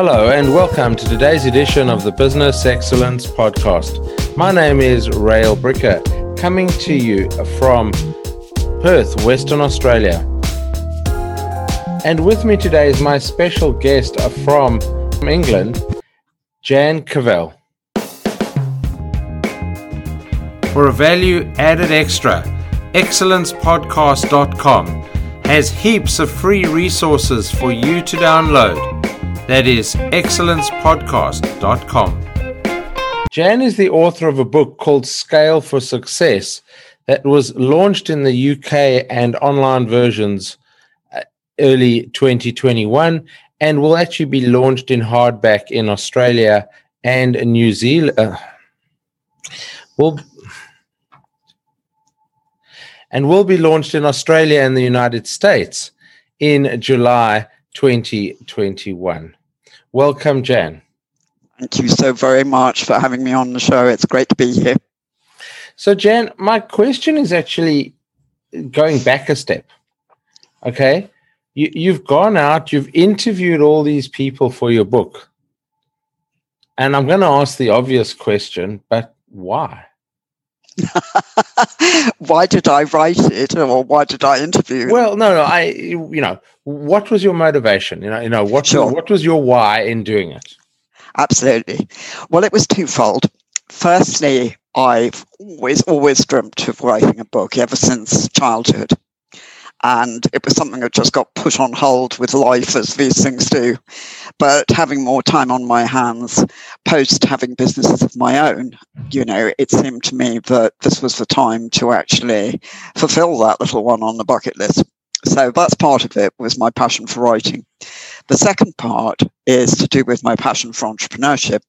Hello and welcome to today's edition of the Business Excellence Podcast. My name is Rail Bricker, coming to you from Perth, Western Australia. And with me today is my special guest from England, Jan Cavelle. For a value-added extra, excellencepodcast.com has heaps of free resources for you to download. That is excellencepodcast.com. Jan is the author of a book called Scale for Success that was launched in the UK and online versions early 2021 and will actually be launched in hardback in Australia and New Zealand. Will be launched in Australia and the United States in July 2021. Welcome, Jan. Thank you so very much for having me on the show. It's great to be here. So, Jan, my question is actually going back a step. Okay? You've gone out, you've interviewed all these people for your book. And I'm going to ask the obvious question, but why? Why did I write it, or why did I interview? Well, what was your motivation? What was your why in doing it? Absolutely. Well, it was twofold. Firstly, I've always dreamt of writing a book ever since childhood, and it was something that just got put on hold with life, as these things do. But having more time on my hands, post having businesses of my own, it seemed to me that this was the time to actually fulfill that little one on the bucket list. So that's part of it, was my passion for writing. The second part is to do with my passion for entrepreneurship.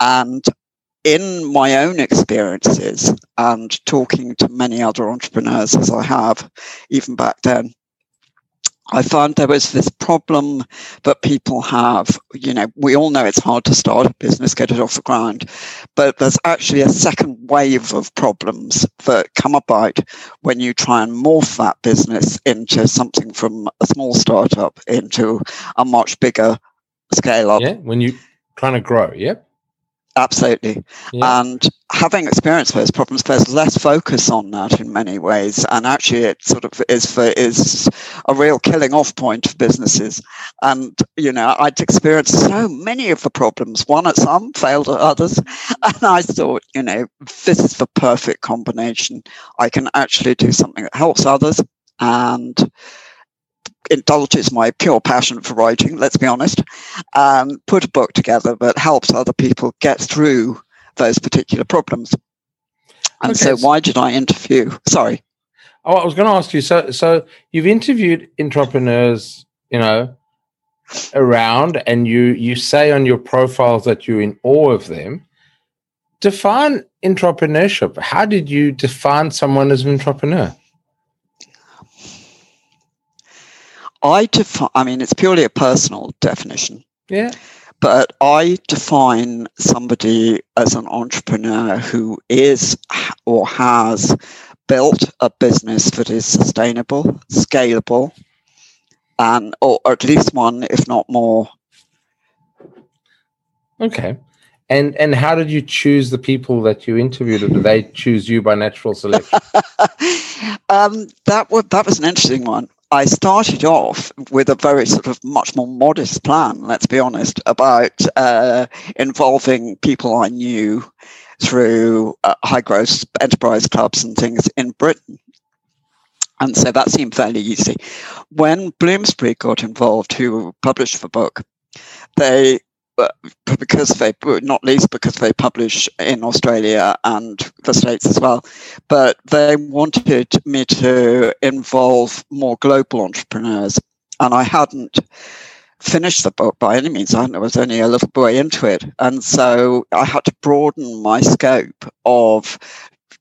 And in my own experiences and talking to many other entrepreneurs, as I have, even back then, I found there was this problem that people have. We all know it's hard to start a business, get it off the ground, but there's actually a second wave of problems that come about when you try and morph that business into something from a small startup into a much bigger scale up. Yeah, when you're trying to grow, yep. Absolutely. Yeah. And having experienced those problems, there's less focus on that in many ways. And actually, it sort of is a real killing off point for businesses. And, I'd experienced so many of the problems, one at some, failed at others. And I thought, this is the perfect combination. I can actually do something that helps others and indulges my pure passion for writing, let's be honest, and put a book together that helps other people get through those particular problems. And okay, so why did I interview? Sorry. Oh, I was going to ask you, so you've interviewed entrepreneurs, around, and you say on your profiles that you're in awe of them. Define entrepreneurship. How did you define someone as an entrepreneur? It's purely a personal definition. Yeah. But I define somebody as an entrepreneur who is or has built a business that is sustainable, scalable, and or at least one, if not more. Okay. And how did you choose the people that you interviewed, or did they choose you by natural selection? That was an interesting one. I started off with a very sort of much more modest plan, let's be honest, about involving people I knew through high-growth enterprise clubs and things in Britain. And so that seemed fairly easy. When Bloomsbury got involved, who published the book, because they publish in Australia and the States as well, but they wanted me to involve more global entrepreneurs. And I hadn't finished the book by any means. I was only a little way into it. And so I had to broaden my scope of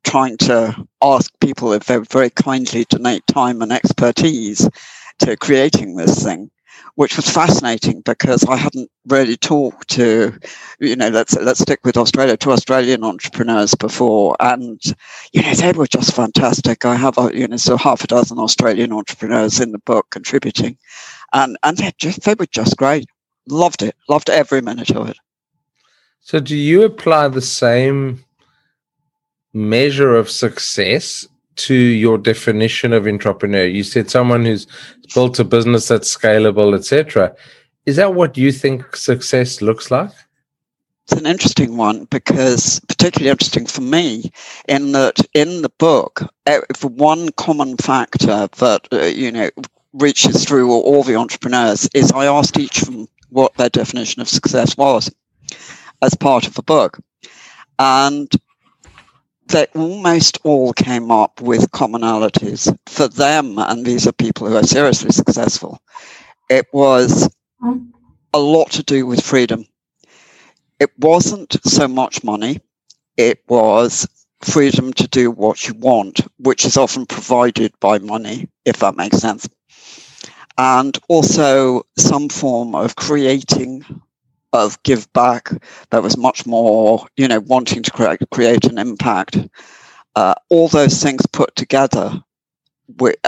trying to ask people if they would very kindly donate time and expertise to creating this thing, which was fascinating because I hadn't really talked to, let's stick with Australia, to Australian entrepreneurs before. And, they were just fantastic. I have, so half a dozen Australian entrepreneurs in the book contributing. And they were just great. Loved it. Loved every minute of it. So do you apply the same measure of success to your definition of entrepreneur? You said someone who's built a business that's scalable, etc. Is that what you think success looks like? It's an interesting one, because particularly interesting for me in that in the book, for one common factor that, reaches through all the entrepreneurs is I asked each of them what their definition of success was as part of the book. And they almost all came up with commonalities for them. And these are people who are seriously successful. It was a lot to do with freedom. It wasn't so much money. It was freedom to do what you want, which is often provided by money, if that makes sense. And also some form of creating, of give back. There was much more, wanting to create an impact. All those things put together.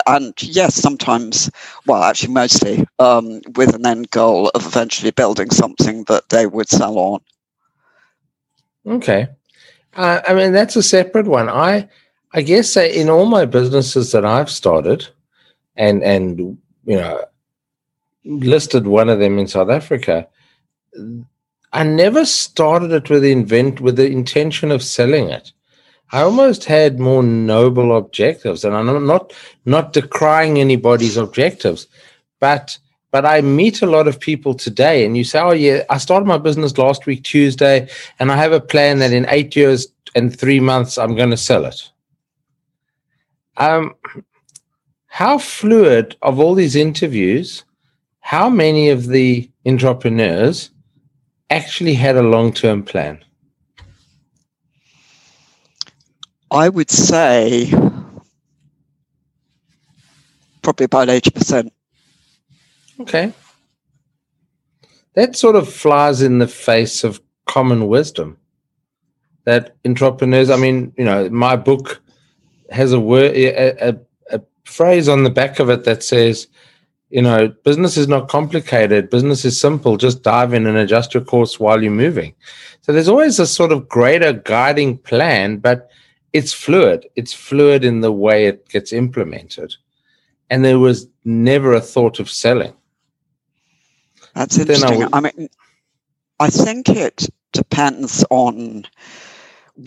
And yes, sometimes, mostly, with an end goal of eventually building something that they would sell on. Okay. That's a separate one. I guess in all my businesses that I've started and listed one of them in South Africa, I never started it with the intention of selling it. I almost had more noble objectives, and I'm not decrying anybody's objectives, but I meet a lot of people today, and you say, I started my business last week, Tuesday, and I have a plan that in 8 years and 3 months, I'm going to sell it. How fluid of all these interviews, how many of the entrepreneurs actually had a long-term plan? I would say probably about 80%. Okay. That sort of flies in the face of common wisdom that entrepreneurs, my book has a phrase on the back of it that says, business is not complicated. Business is simple. Just dive in and adjust your course while you're moving. So there's always a sort of greater guiding plan, but it's fluid. It's fluid in the way it gets implemented. And there was never a thought of selling. That's interesting. I think it depends on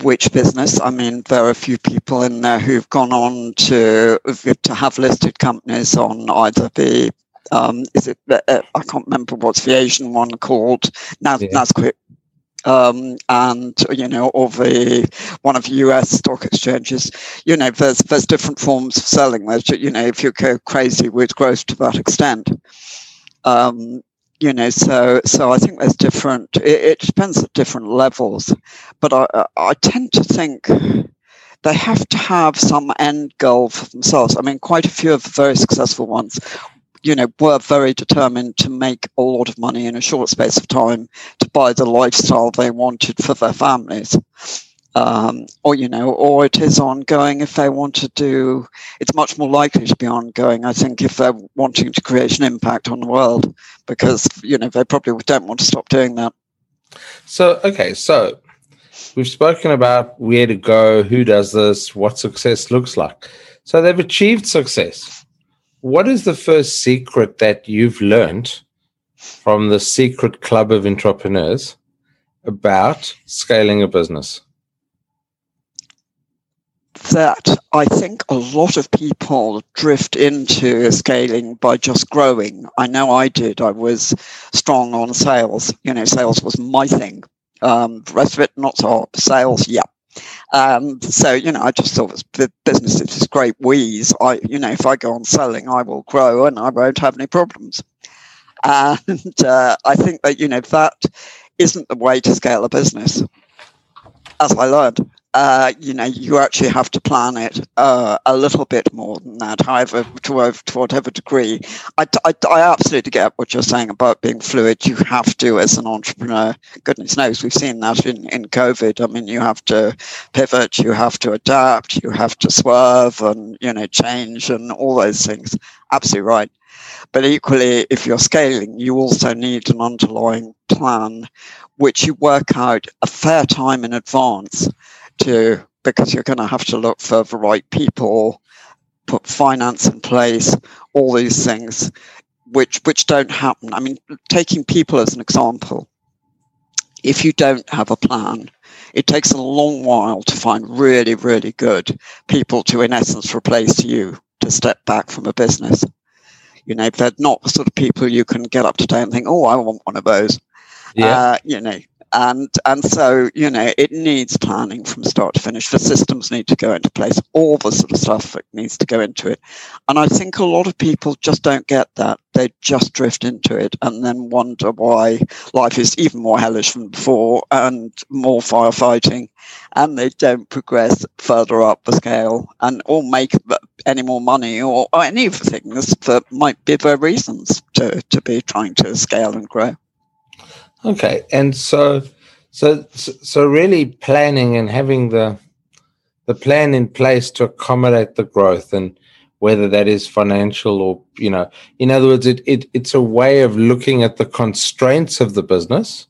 which business. There are a few people in there who've gone on to have listed companies on either the, I can't remember what's the Asian one called, Nasdaq. Or one of the US stock exchanges, there's different forms of selling. There's, if you go crazy with growth to that extent, so I think there's different. It depends at different levels, but I tend to think they have to have some end goal for themselves. Quite a few of the very successful ones, were very determined to make a lot of money in a short space of time to buy the lifestyle they wanted for their families. Or it is ongoing if they want to do, it's much more likely to be ongoing, I think, if they're wanting to create an impact on the world, because, they probably don't want to stop doing that. So we've spoken about where to go, who does this, what success looks like. So they've achieved success. What is the first secret that you've learned from the secret club of entrepreneurs about scaling a business? That I think a lot of people drift into scaling by just growing. I know I did. I was strong on sales. Sales was my thing. The rest of it, not so hard. Sales, yeah. I just thought the business is this great wheeze. If I go on selling, I will grow and I won't have any problems. And I think that, that isn't the way to scale a business, as I learned. you actually have to plan it a little bit more than that, however, to whatever degree. I absolutely get what you're saying about being fluid. You have to, as an entrepreneur, goodness knows, we've seen that in COVID. I mean, you have to pivot, you have to adapt, you have to swerve and, change and all those things. Absolutely right. But equally, if you're scaling, you also need an underlying plan, which you work out a fair time in advance, because you're going to have to look for the right people, put finance in place, all these things, which don't happen. I mean, taking people as an example, if you don't have a plan, it takes a long while to find really, really good people to, in essence, replace you, to step back from a business. They're not the sort of people you can get up today and think, oh, I want one of those. Yeah. And so, it needs planning from start to finish. The systems need to go into place, all the sort of stuff that needs to go into it. And I think a lot of people just don't get that. They just drift into it and then wonder why life is even more hellish than before and more firefighting, and they don't progress further up the scale and or make any more money or any of the things that might be their reasons to be trying to scale and grow. Okay, and so really planning and having the plan in place to accommodate the growth, and whether that is financial or in other words, it's a way of looking at the constraints of the business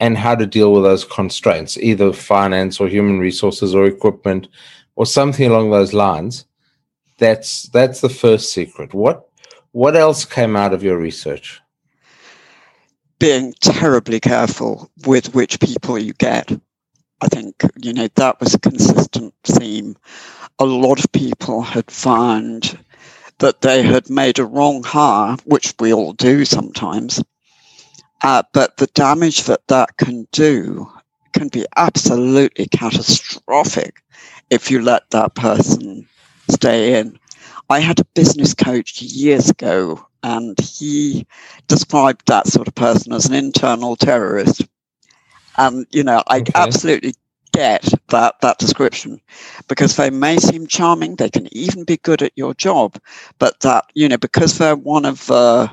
and how to deal with those constraints, either finance or human resources or equipment or something along those lines. That's the first secret. What else came out of your research? Being terribly careful with which people you get. I think, that was a consistent theme. A lot of people had found that they had made a wrong hire, which we all do sometimes, but the damage that can do can be absolutely catastrophic if you let that person stay in. I had a business coach years ago, and he described that sort of person as an internal terrorist. And, I absolutely get that description, because they may seem charming, they can even be good at your job, but that, because they're one of the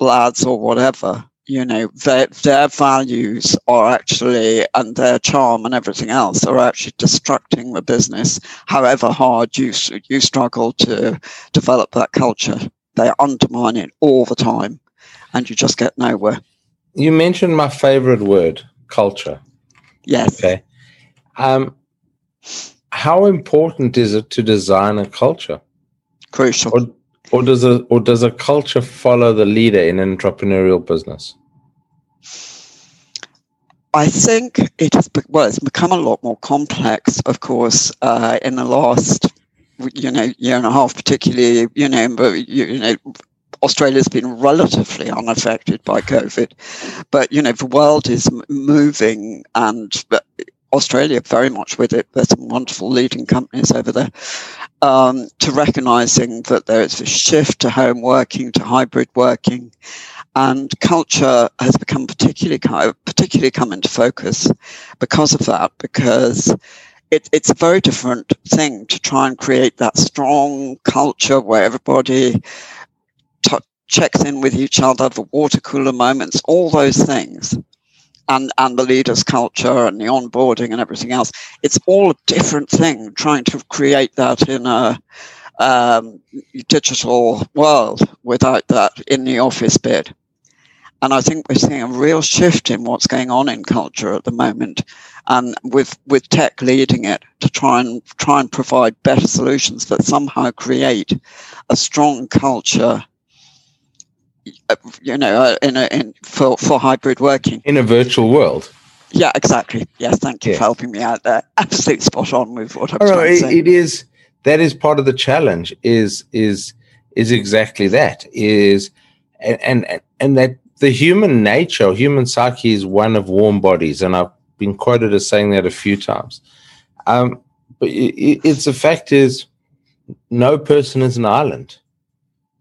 lads or whatever, their values are actually, and their charm and everything else, are actually destructing the business, however hard you struggle to develop that culture. They undermine it all the time, and you just get nowhere. You mentioned my favorite word, culture. Yes. Okay. How important is it to design a culture? Crucial. Or does a culture follow the leader in an entrepreneurial business? I think it's become a lot more complex, of course, in the last year and a half, particularly, Australia's been relatively unaffected by COVID, but, the world is moving, and Australia very much with it. There's some wonderful leading companies over there, to recognizing that there is a shift to home working, to hybrid working, and culture has become particularly come into focus because of that, because it's a very different thing to try and create that strong culture where everybody checks in with each other, the water cooler moments, all those things, and the leader's culture and the onboarding and everything else. It's all a different thing, trying to create that in a digital world without that in the office bit. And I think we're seeing a real shift in what's going on in culture at the moment, and with tech leading it, to try and provide better solutions that somehow create a strong culture, for hybrid working in a virtual world. Yeah, exactly. Yes, thank you for helping me out there. Absolutely spot on with what I'm trying to say. It is, that is part of the challenge. Is exactly that is, and that. The human nature, human psyche, is one of warm bodies, and I've been quoted as saying that a few times. But it's the fact is, no person is an island.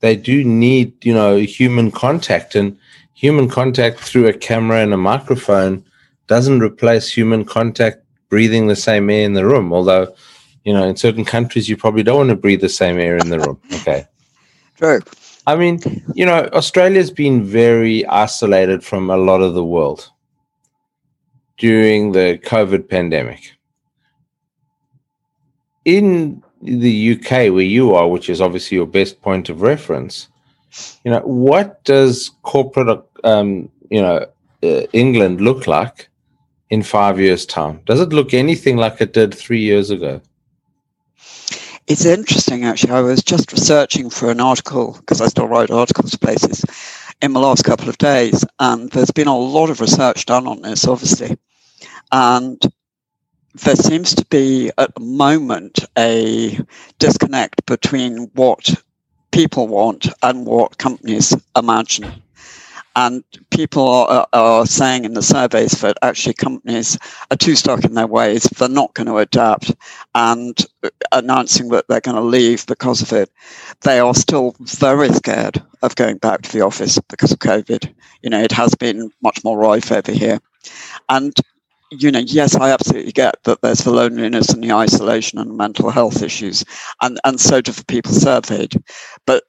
They do need, human contact, and human contact through a camera and a microphone doesn't replace human contact breathing the same air in the room, although, you know, in certain countries you probably don't want to breathe the same air in the room. Okay. True. I mean, you know, Australia's been very isolated from a lot of the world during the COVID pandemic. In the UK, where you are, which is obviously your best point of reference, you know, what does corporate, England look like in 5 years' time? Does it look anything like it did 3 years ago? It's interesting, actually. I was just researching for an article, because I still write articles to places, in the last couple of days, and there's been a lot of research done on this, obviously. And there seems to be, at the moment, a disconnect between what people want and what companies imagine. And people are saying in the surveys that actually companies are too stuck in their ways. They're not going to adapt, and announcing that they're going to leave because of it. They are still very scared of going back to the office because of COVID. You know, it has been much more rife over here. And, you know, yes, I absolutely get that there's the loneliness and the isolation and mental health issues. And so do the people surveyed. But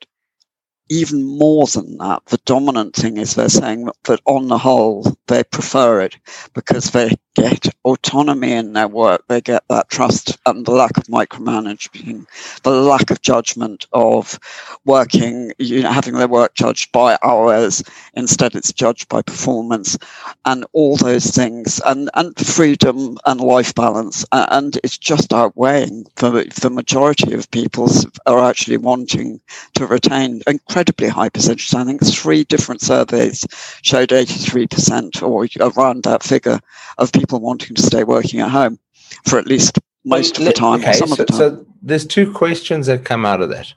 even more than that, the dominant thing is they're saying that on the whole, they prefer it because they get autonomy in their work. They get that trust and the lack of micromanaging, the lack of judgment of working, you know, having their work judged by hours. Instead, it's judged by performance and all those things, and freedom and life balance. And it's just outweighing the majority of people are actually wanting to retain incredibly high percentages. I think three different surveys showed 83% or around that figure of people wanting to stay working at home for at least most of the time. Okay, or some of the time. So there's two questions that come out of that.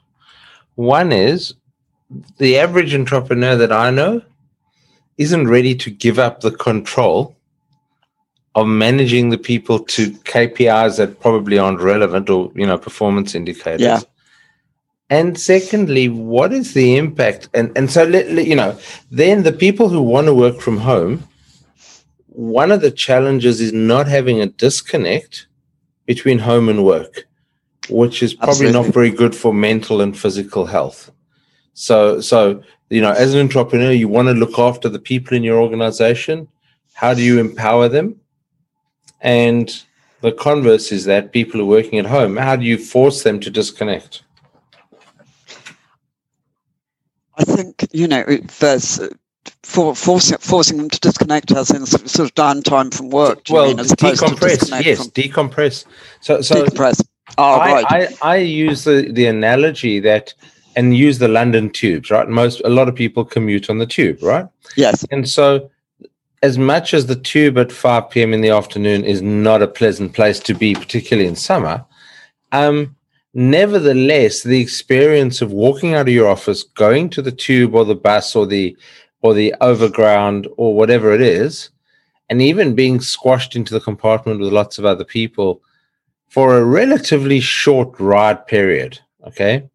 One is the average entrepreneur that I know isn't ready to give up the control of managing the people to KPIs that probably aren't relevant or, you know, performance indicators. Yeah. And secondly, what is the impact? And so, you know, then the people who want to work from home, one of the challenges is not having a disconnect between home and work, which is probably Absolutely. Not very good for mental and physical health. So, you know, as an entrepreneur, you want to look after the people in your organization. How do you empower them? And the converse is that people who are working at home, how do you force them to disconnect? I think, you know, there's forcing them to disconnect as in sort of downtime from work. Well, decompress, yes, decompress. So decompress. Oh, I use the analogy that, and use the London tubes, right? A lot of people commute on the tube, right? Yes. And so as much as the tube at 5 p.m. in the afternoon is not a pleasant place to be, particularly in summer, nevertheless, the experience of walking out of your office, going to the tube or the bus or the overground or whatever it is, and even being squashed into the compartment with lots of other people for a relatively short ride period, okay,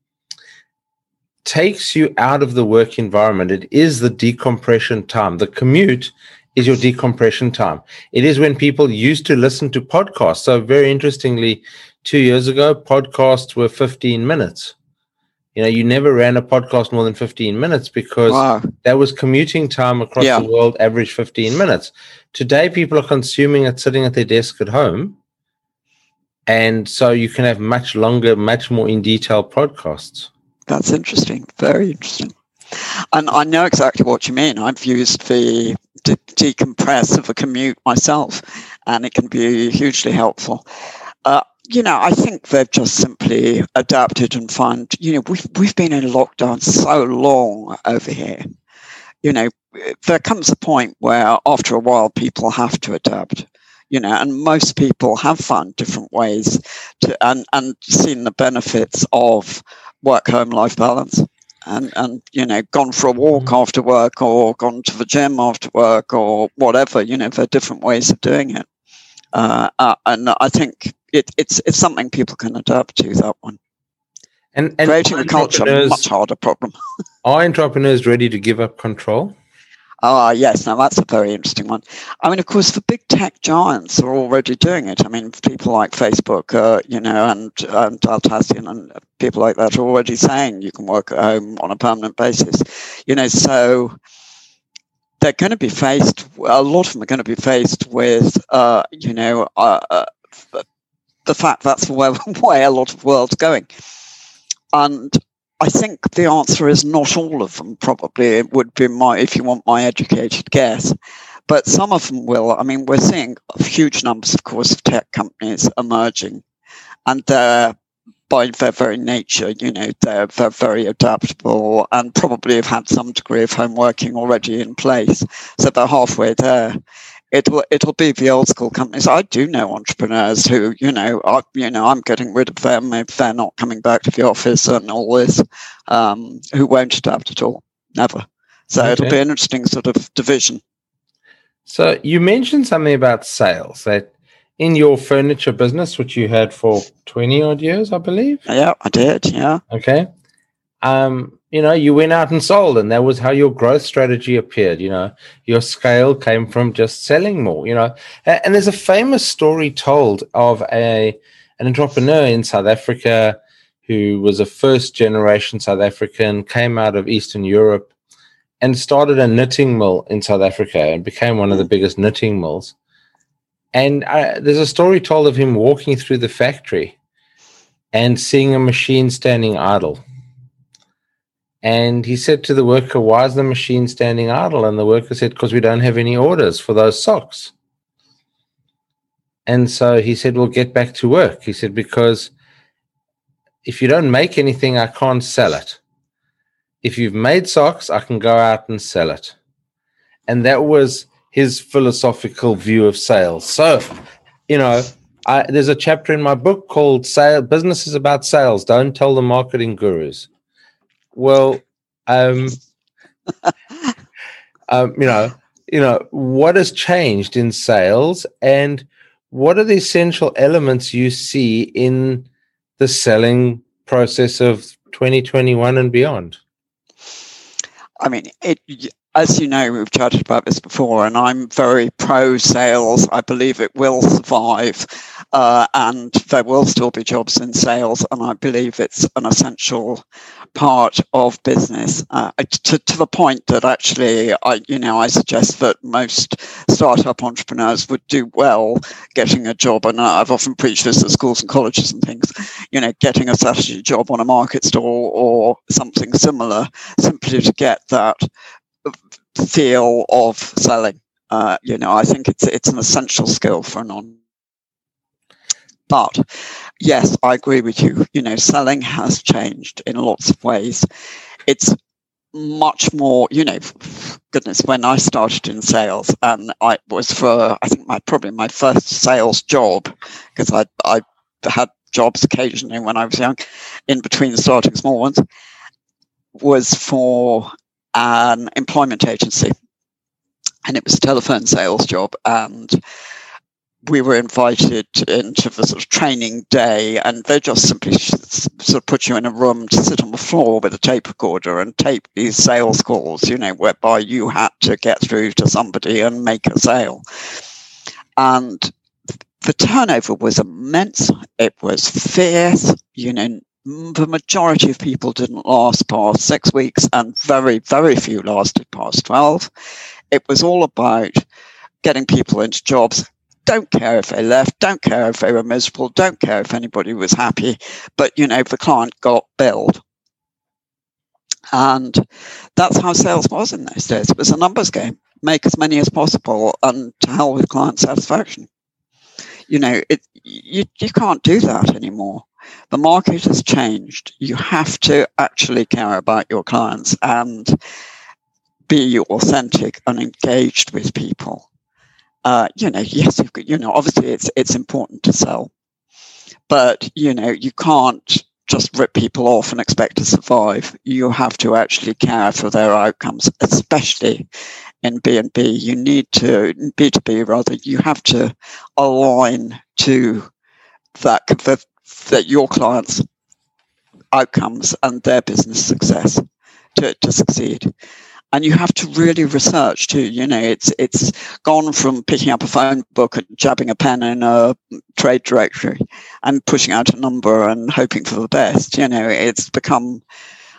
takes you out of the work environment. It is the decompression time. The commute is your decompression time. It is when people used to listen to podcasts. So very interestingly, 2 years ago, podcasts were 15 minutes. You know, you never ran a podcast more than 15 minutes because that was commuting time across the world, average 15 minutes. Today, people are consuming it sitting at their desk at home. And so you can have much longer, much more in detail podcasts. That's interesting. Very interesting. And I know exactly what you mean. I've used the decompress of a commute myself, and it can be hugely helpful. You know, I think they've just simply adapted and found, you know, we've been in lockdown so long over here. You know, there comes a point where after a while people have to adapt, you know, and most people have found different ways to and seen the benefits of work-home-life balance. And you know, gone for a walk after work or gone to the gym after work or whatever, you know, there are different ways of doing it. And I think it's something people can adapt to, that one. And creating a culture, much harder problem. Are entrepreneurs ready to give up control? Ah, yes. Now, that's a very interesting one. I mean, of course, the big tech giants are already doing it. I mean, people like Facebook, and Daltasian and people like that are already saying you can work at home on a permanent basis. So they're going to be faced, a lot of them are going to be faced with, the fact that's the way a lot of the world's going. And I think the answer is not all of them, probably. It would be if you want my educated guess. But some of them will. I mean, we're seeing huge numbers, of course, of tech companies emerging. And they're, by their very nature, they're very adaptable and probably have had some degree of home working already in place. So they're halfway there. It'll be the old school companies. I do know entrepreneurs who, I'm getting rid of them if they're not coming back to the office and all this, who won't adapt at all, never. So It'll be an interesting sort of division. So you mentioned something about sales, that in your furniture business, which you had for 20 odd years, I believe. Yeah, I did. Yeah. Okay. You went out and sold, and that was how your growth strategy appeared. Your scale came from just selling more, and there's a famous story told of an entrepreneur in South Africa who was a first generation South African, came out of Eastern Europe and started a knitting mill in South Africa and became one of the biggest knitting mills. And there's a story told of him walking through the factory and seeing a machine standing idle. And he said to the worker, "Why is the machine standing idle?" And the worker said, "Because we don't have any orders for those socks." And so he said, "Well, get back to work." He said, "Because if you don't make anything, I can't sell it. If you've made socks, I can go out and sell it." And that was his philosophical view of sales. So, there's a chapter in my book called Business is About Sales. Don't Tell the Marketing Gurus. Well, what has changed in sales, and what are the essential elements you see in the selling process of 2021 and beyond? I mean, as you know, we've chatted about this before, and I'm very pro-sales. I believe it will survive, and there will still be jobs in sales, and I believe it's an essential part of business, to the point that actually, I suggest that most startup entrepreneurs would do well getting a job, and I've often preached this at schools and colleges and things, getting a Saturday job on a market stall or something similar, simply to get that feel of selling. I think it's an essential skill for an entrepreneur. But yes, I agree with you. Selling has changed in lots of ways. It's much more. Goodness, when I started in sales, and I was for I think probably my first sales job, because I had jobs occasionally when I was young, in between starting small ones, was for an employment agency, and it was a telephone sales job, and we were invited into the sort of training day, and they just simply sort of put you in a room to sit on the floor with a tape recorder and tape these sales calls, whereby you had to get through to somebody and make a sale. And the turnover was immense. It was fierce. The majority of people didn't last past 6 weeks, and very, very few lasted past 12. It was all about getting people into jobs. Don't care if they left, don't care if they were miserable, don't care if anybody was happy, but, the client got billed. And that's how sales was in those days. It was a numbers game. Make as many as possible, and to hell with client satisfaction. You can't do that anymore. The market has changed. You have to actually care about your clients and be authentic and engaged with people. Yes, obviously it's important to sell, but, you can't just rip people off and expect to survive. You have to actually care for their outcomes, especially in B&B. You need to, B2B rather, you have to align to that your clients' outcomes and their business success to succeed. And you have to really research too. You know, it's gone from picking up a phone book and jabbing a pen in a trade directory and pushing out a number and hoping for the best. You know, it's become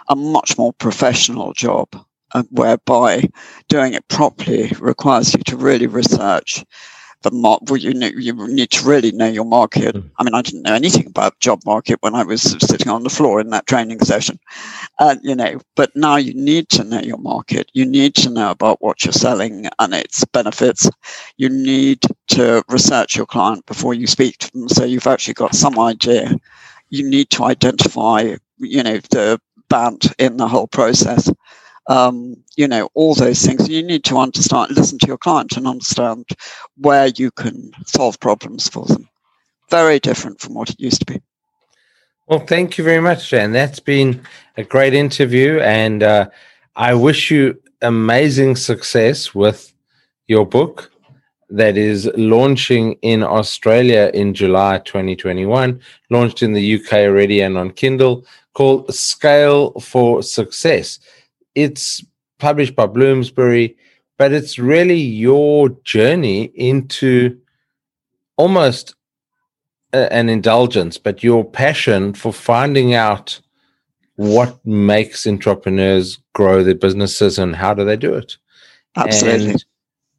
a much more professional job, whereby doing it properly requires you to really research the market. Well, you need to really know your market. I mean, I didn't know anything about job market when I was sitting on the floor in that training session, you know, but now you need to know your market. You need to know about what you're selling and its benefits. You need to research your client before you speak to them, so you've actually got some idea. You need to identify, you know, the BANT in the whole process. You know, all those things. You need to understand, listen to your client and understand where you can solve problems for them. Very different from what it used to be. Well, thank you very much, Jan. That's been a great interview, and I wish you amazing success with your book that is launching in Australia in July 2021, launched in the UK already and on Kindle, called Scale for Success. It's published by Bloomsbury, but it's really your journey into almost an indulgence, but your passion for finding out what makes entrepreneurs grow their businesses and how do they do it. Absolutely.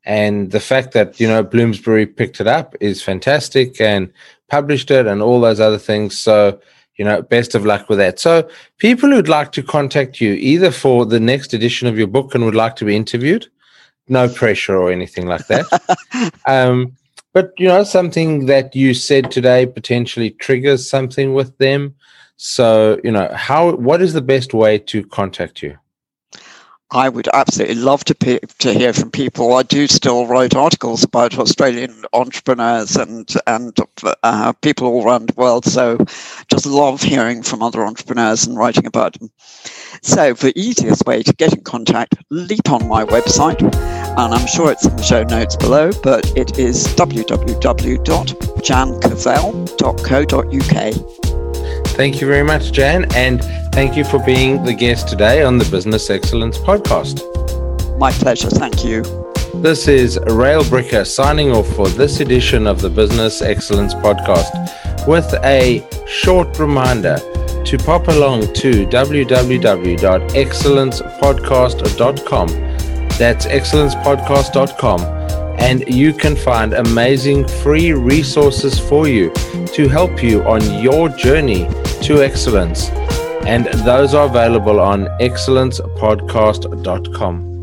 And the fact that, you know, Bloomsbury picked it up is fantastic and published it and all those other things. So, you know, best of luck with that. So people who'd like to contact you either for the next edition of your book and would like to be interviewed, no pressure or anything like that. But, you know, something that you said today potentially triggers something with them. So, you know, what is the best way to contact you? I would absolutely love to hear from people. I do still write articles about Australian entrepreneurs and people all around the world. So just love hearing from other entrepreneurs and writing about them. So the easiest way to get in contact, leap on my website, and I'm sure it's in the show notes below, but it is www.jancavelle.co.uk. Thank you very much, Jan, and thank you for being the guest today on the Business Excellence Podcast. My pleasure. Thank you. This is Rail Bricker signing off for this edition of the Business Excellence Podcast with a short reminder to pop along to www.excellencepodcast.com. That's excellencepodcast.com, and you can find amazing free resources for you to help you on your journey to excellence, and those are available on excellencepodcast.com.